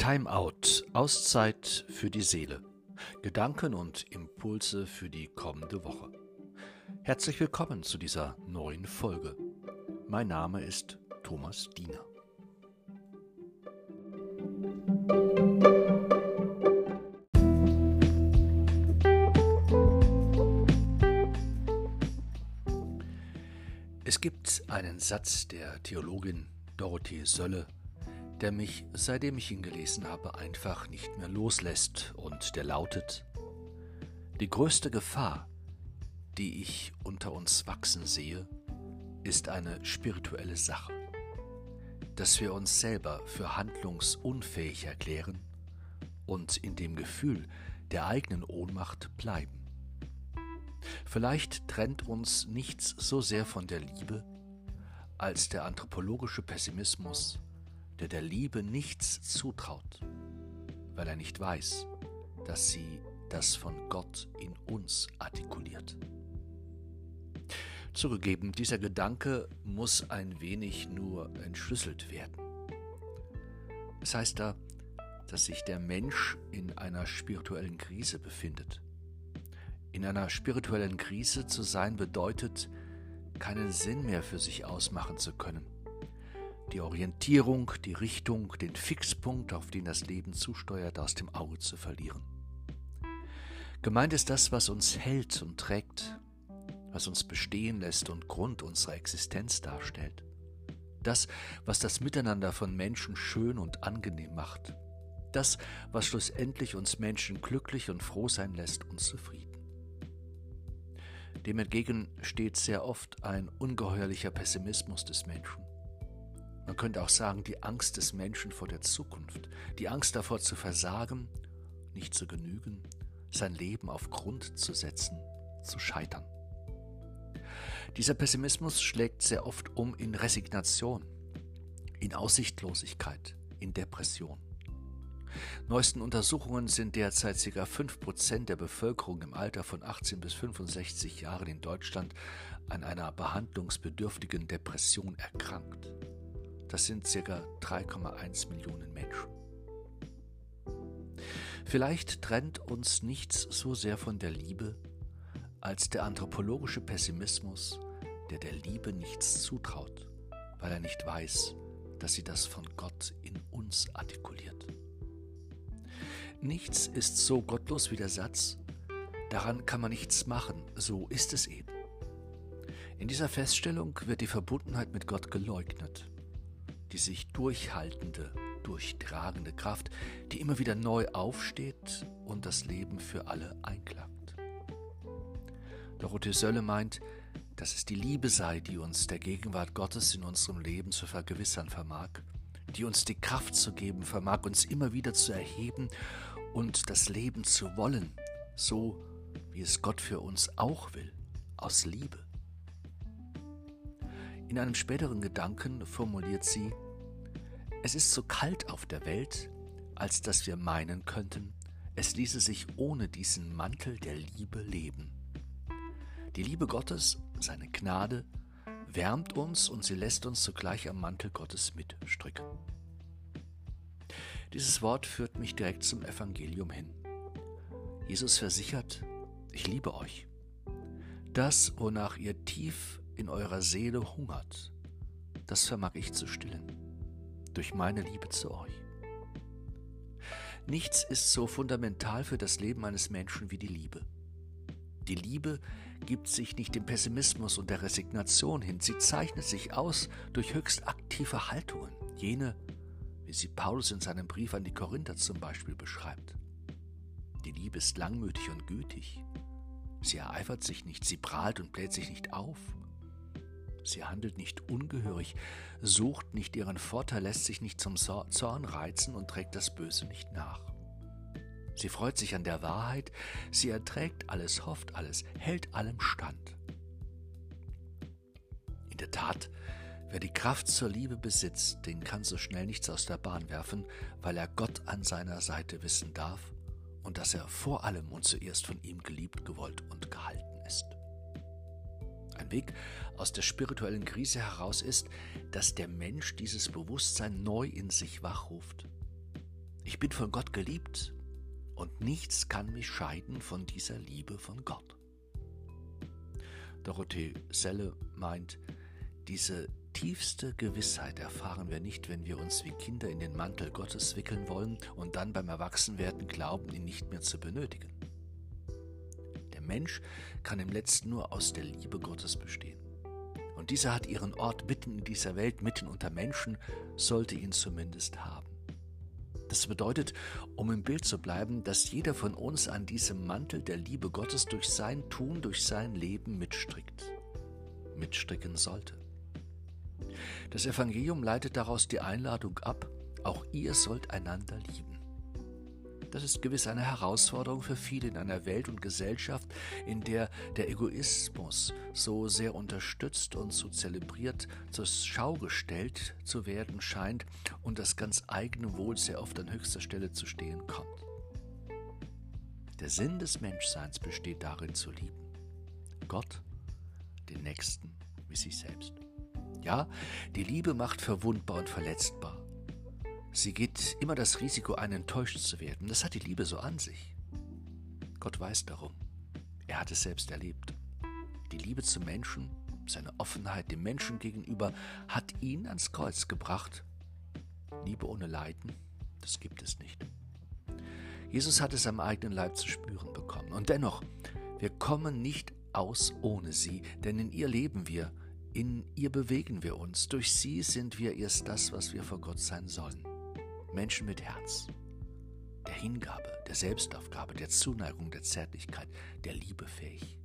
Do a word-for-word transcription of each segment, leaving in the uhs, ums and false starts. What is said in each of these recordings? Timeout, Auszeit für die Seele. Gedanken und Impulse für die kommende Woche. Herzlich willkommen zu dieser neuen Folge. Mein Name ist Thomas Diener. Es gibt einen Satz der Theologin Dorothee Sölle, der mich, seitdem ich ihn gelesen habe, einfach nicht mehr loslässt, und der lautet: Die größte Gefahr, die ich unter uns wachsen sehe, ist eine spirituelle Sache. Dass wir uns selber für handlungsunfähig erklären und in dem Gefühl der eigenen Ohnmacht bleiben. Vielleicht trennt uns nichts so sehr von der Liebe als der anthropologische Pessimismus, der der Liebe nichts zutraut, weil er nicht weiß, dass sie das von Gott in uns artikuliert. Zugegeben, dieser Gedanke muss ein wenig nur entschlüsselt werden. Es heißt da, dass sich der Mensch in einer spirituellen Krise befindet. In einer spirituellen Krise zu sein bedeutet, keinen Sinn mehr für sich ausmachen zu können. Die Orientierung, die Richtung, den Fixpunkt, auf den das Leben zusteuert, aus dem Auge zu verlieren. Gemeint ist das, was uns hält und trägt, was uns bestehen lässt und Grund unserer Existenz darstellt. Das, was das Miteinander von Menschen schön und angenehm macht. Das, was schlussendlich uns Menschen glücklich und froh sein lässt und zufrieden. Dem entgegen steht sehr oft ein ungeheuerlicher Pessimismus des Menschen. Man könnte auch sagen, die Angst des Menschen vor der Zukunft, die Angst davor zu versagen, nicht zu genügen, sein Leben auf Grund zu setzen, zu scheitern. Dieser Pessimismus schlägt sehr oft um in Resignation, in Aussichtlosigkeit, in Depression. Neuesten Untersuchungen sind derzeit ca. fünf Prozent der Bevölkerung im Alter von achtzehn bis fünfundsechzig Jahren in Deutschland an einer behandlungsbedürftigen Depression erkrankt. Das sind ca. drei Komma eins Millionen Menschen. Vielleicht trennt uns nichts so sehr von der Liebe, als der anthropologische Pessimismus, der der Liebe nichts zutraut, weil er nicht weiß, dass sie das von Gott in uns artikuliert. Nichts ist so gottlos wie der Satz: Daran kann man nichts machen, so ist es eben. In dieser Feststellung wird die Verbundenheit mit Gott geleugnet. Die sich durchhaltende, durchtragende Kraft, die immer wieder neu aufsteht und das Leben für alle einklagt. Dorothee Sölle meint, dass es die Liebe sei, die uns der Gegenwart Gottes in unserem Leben zu vergewissern vermag, die uns die Kraft zu geben vermag, uns immer wieder zu erheben und das Leben zu wollen, so wie es Gott für uns auch will, aus Liebe. In einem späteren Gedanken formuliert sie: Es ist so kalt auf der Welt, als dass wir meinen könnten, es ließe sich ohne diesen Mantel der Liebe leben. Die Liebe Gottes, seine Gnade, wärmt uns und sie lässt uns zugleich am Mantel Gottes mitstricken. Dieses Wort führt mich direkt zum Evangelium hin. Jesus versichert: Ich liebe euch. Das, wonach ihr tief in eurer Seele hungert, das vermag ich zu stillen, durch meine Liebe zu euch. Nichts ist so fundamental für das Leben eines Menschen wie die Liebe. Die Liebe gibt sich nicht dem Pessimismus und der Resignation hin, sie zeichnet sich aus durch höchst aktive Haltungen, jene, wie sie Paulus in seinem Brief an die Korinther zum Beispiel beschreibt. Die Liebe ist langmütig und gütig, sie ereifert sich nicht, sie prahlt und bläht sich nicht auf. Sie handelt nicht ungehörig, sucht nicht ihren Vorteil, lässt sich nicht zum Zorn reizen und trägt das Böse nicht nach. Sie freut sich an der Wahrheit, sie erträgt alles, hofft alles, hält allem stand. In der Tat, wer die Kraft zur Liebe besitzt, den kann so schnell nichts aus der Bahn werfen, weil er Gott an seiner Seite wissen darf und dass er vor allem und zuerst von ihm geliebt, gewollt und gehalten ist. Ein Weg aus der spirituellen Krise heraus ist, dass der Mensch dieses Bewusstsein neu in sich wachruft. Ich bin von Gott geliebt und nichts kann mich scheiden von dieser Liebe von Gott. Dorothee Sölle meint, diese tiefste Gewissheit erfahren wir nicht, wenn wir uns wie Kinder in den Mantel Gottes wickeln wollen und dann beim Erwachsenwerden glauben, ihn nicht mehr zu benötigen. Der Mensch kann im Letzten nur aus der Liebe Gottes bestehen. Und diese hat ihren Ort mitten in dieser Welt, mitten unter Menschen, sollte ihn zumindest haben. Das bedeutet, um im Bild zu bleiben, dass jeder von uns an diesem Mantel der Liebe Gottes durch sein Tun, durch sein Leben mitstrickt, mitstricken sollte. Das Evangelium leitet daraus die Einladung ab, auch ihr sollt einander lieben. Das ist gewiss eine Herausforderung für viele in einer Welt und Gesellschaft, in der der Egoismus so sehr unterstützt und so zelebriert, zur Schau gestellt zu werden scheint und das ganz eigene Wohl sehr oft an höchster Stelle zu stehen kommt. Der Sinn des Menschseins besteht darin zu lieben. Gott, den Nächsten wie sich selbst. Ja, die Liebe macht verwundbar und verletzbar. Sie geht immer das Risiko ein, enttäuscht zu werden. Das hat die Liebe so an sich. Gott weiß darum. Er hat es selbst erlebt. Die Liebe zum Menschen, seine Offenheit dem Menschen gegenüber, hat ihn ans Kreuz gebracht. Liebe ohne Leiden, das gibt es nicht. Jesus hat es am eigenen Leib zu spüren bekommen. Und dennoch, wir kommen nicht aus ohne sie, denn in ihr leben wir, in ihr bewegen wir uns. Durch sie sind wir erst das, was wir vor Gott sein sollen. Menschen mit Herz, der Hingabe, der Selbstaufgabe, der Zuneigung, der Zärtlichkeit, der Liebe fähig.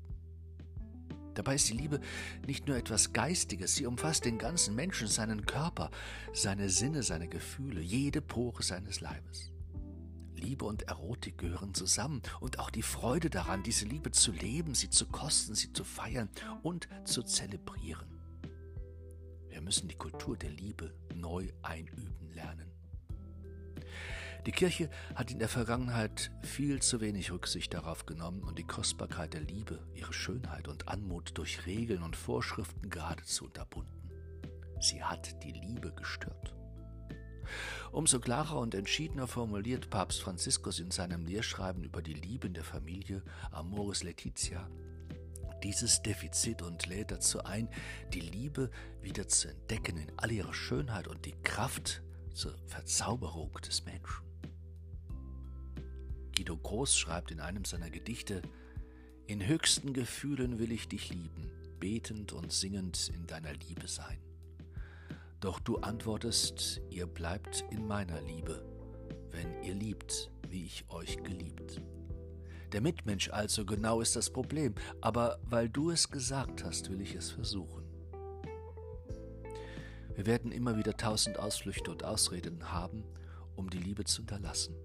Dabei ist die Liebe nicht nur etwas Geistiges, sie umfasst den ganzen Menschen, seinen Körper, seine Sinne, seine Gefühle, jede Pore seines Leibes. Liebe und Erotik gehören zusammen und auch die Freude daran, diese Liebe zu leben, sie zu kosten, sie zu feiern und zu zelebrieren. Wir müssen die Kultur der Liebe neu einüben lernen. Die Kirche hat in der Vergangenheit viel zu wenig Rücksicht darauf genommen und die Kostbarkeit der Liebe, ihre Schönheit und Anmut durch Regeln und Vorschriften geradezu unterbunden. Sie hat die Liebe gestört. Umso klarer und entschiedener formuliert Papst Franziskus in seinem Lehrschreiben über die Liebe in der Familie, Amoris Laetitia, dieses Defizit und lädt dazu ein, die Liebe wieder zu entdecken in all ihrer Schönheit und die Kraft zur Verzauberung des Menschen. Guido Groß schreibt in einem seiner Gedichte: In höchsten Gefühlen will ich dich lieben, betend und singend in deiner Liebe sein. Doch du antwortest, ihr bleibt in meiner Liebe, wenn ihr liebt, wie ich euch geliebt. Der Mitmensch also, genau ist das Problem, aber weil du es gesagt hast, will ich es versuchen. Wir werden immer wieder tausend Ausflüchte und Ausreden haben, um die Liebe zu unterlassen.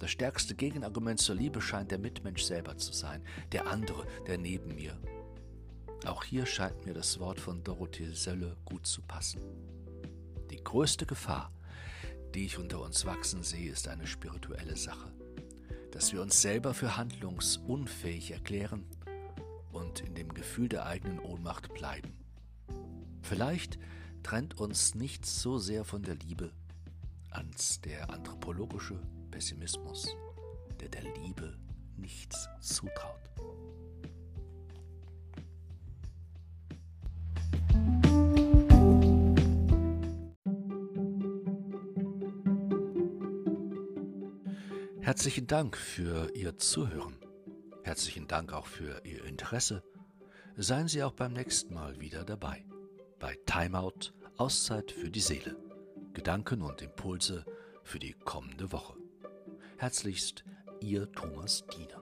Das stärkste Gegenargument zur Liebe scheint der Mitmensch selber zu sein, der andere, der neben mir. Auch hier scheint mir das Wort von Dorothee Sölle gut zu passen. Die größte Gefahr, die ich unter uns wachsen sehe, ist eine spirituelle Sache. Dass wir uns selber für handlungsunfähig erklären und in dem Gefühl der eigenen Ohnmacht bleiben. Vielleicht trennt uns nichts so sehr von der Liebe als der anthropologische Pessimismus, der der Liebe nichts zutraut. Herzlichen Dank für Ihr Zuhören. Herzlichen Dank auch für Ihr Interesse. Seien Sie auch beim nächsten Mal wieder dabei. Bei Timeout, Auszeit für die Seele. Gedanken und Impulse für die kommende Woche. Herzlichst, Ihr Thomas Diener.